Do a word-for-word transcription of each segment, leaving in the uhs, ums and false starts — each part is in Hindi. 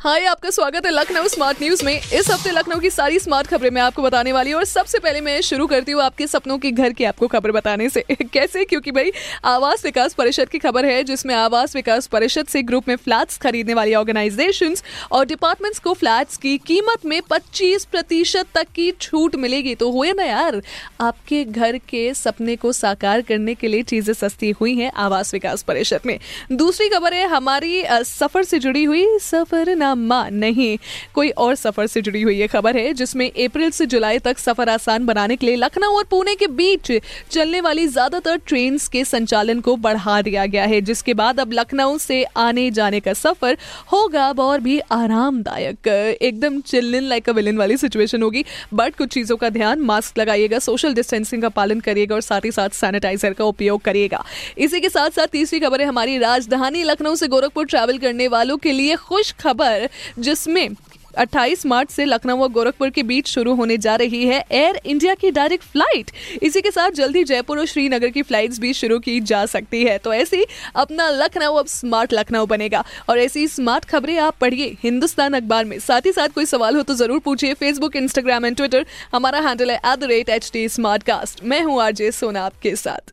हाय, आपका स्वागत है लखनऊ स्मार्ट न्यूज में। इस हफ्ते लखनऊ की सारी स्मार्ट खबरें मैं आपको बताने वाली हूँ और सबसे पहले मैं शुरू करती हूँ आपके सपनों के घर की आपको खबर बताने से। कैसे? क्योंकि भाई आवास विकास परिषद की खबर है, जिसमें आवास विकास परिषद से ग्रुप में फ्लैट्स खरीदने वाली ऑर्गेनाइजेशंस और डिपार्टमेंट्स को फ्लैट्स की कीमत में पच्चीस प्रतिशत तक की छूट मिलेगी। तो हुए ना यार, आपके घर के सपने को साकार करने के लिए चीजें सस्ती हुई हैं आवास विकास परिषद में। दूसरी खबर है हमारी सफर से जुड़ी हुई, सफर माँ नहीं कोई और सफर से जुड़ी हुई ये खबर है, जिसमें अप्रैल से जुलाई तक सफर आसान बनाने के लिए लखनऊ और पुणे के बीच चलने वाली ज्यादातर ट्रेन के संचालन को बढ़ा दिया गया है, जिसके बाद अब लखनऊ से आने जाने का सफर होगा और भी आरामदायक, एकदम चिल्लिन लाइक अ विलन वाली सिचुएशन होगी। बट कुछ चीजों का ध्यान, मास्क लगाइएगा, सोशल डिस्टेंसिंग का पालन करिएगा और साथ ही साथ सैनिटाइजर का उपयोग करिएगा। इसी के साथ साथ तीसरी खबर है हमारी राजधानी लखनऊ से गोरखपुर ट्रैवल करने वालों के लिए खुश खबर, जिसमें अट्ठाईस मार्च से लखनऊ और गोरखपुर के बीच शुरू होने जा रही है एयर इंडिया की डायरेक्ट फ्लाइट। इसी के साथ जल्दी जयपुर और श्रीनगर की फ्लाइट्स भी शुरू की जा सकती है। तो ऐसी अपना लखनऊ अब स्मार्ट लखनऊ बनेगा और ऐसी स्मार्ट खबरें आप पढ़िए हिंदुस्तान अखबार में। साथ ही साथ कोई सवाल हो तो जरूर पूछिए। फेसबुक, इंस्टाग्राम एंड ट्विटर हमारा हैंडल है at the rate H D smart cast. मैं हूँ अजय सोन आपके साथ।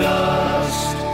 कास्ट।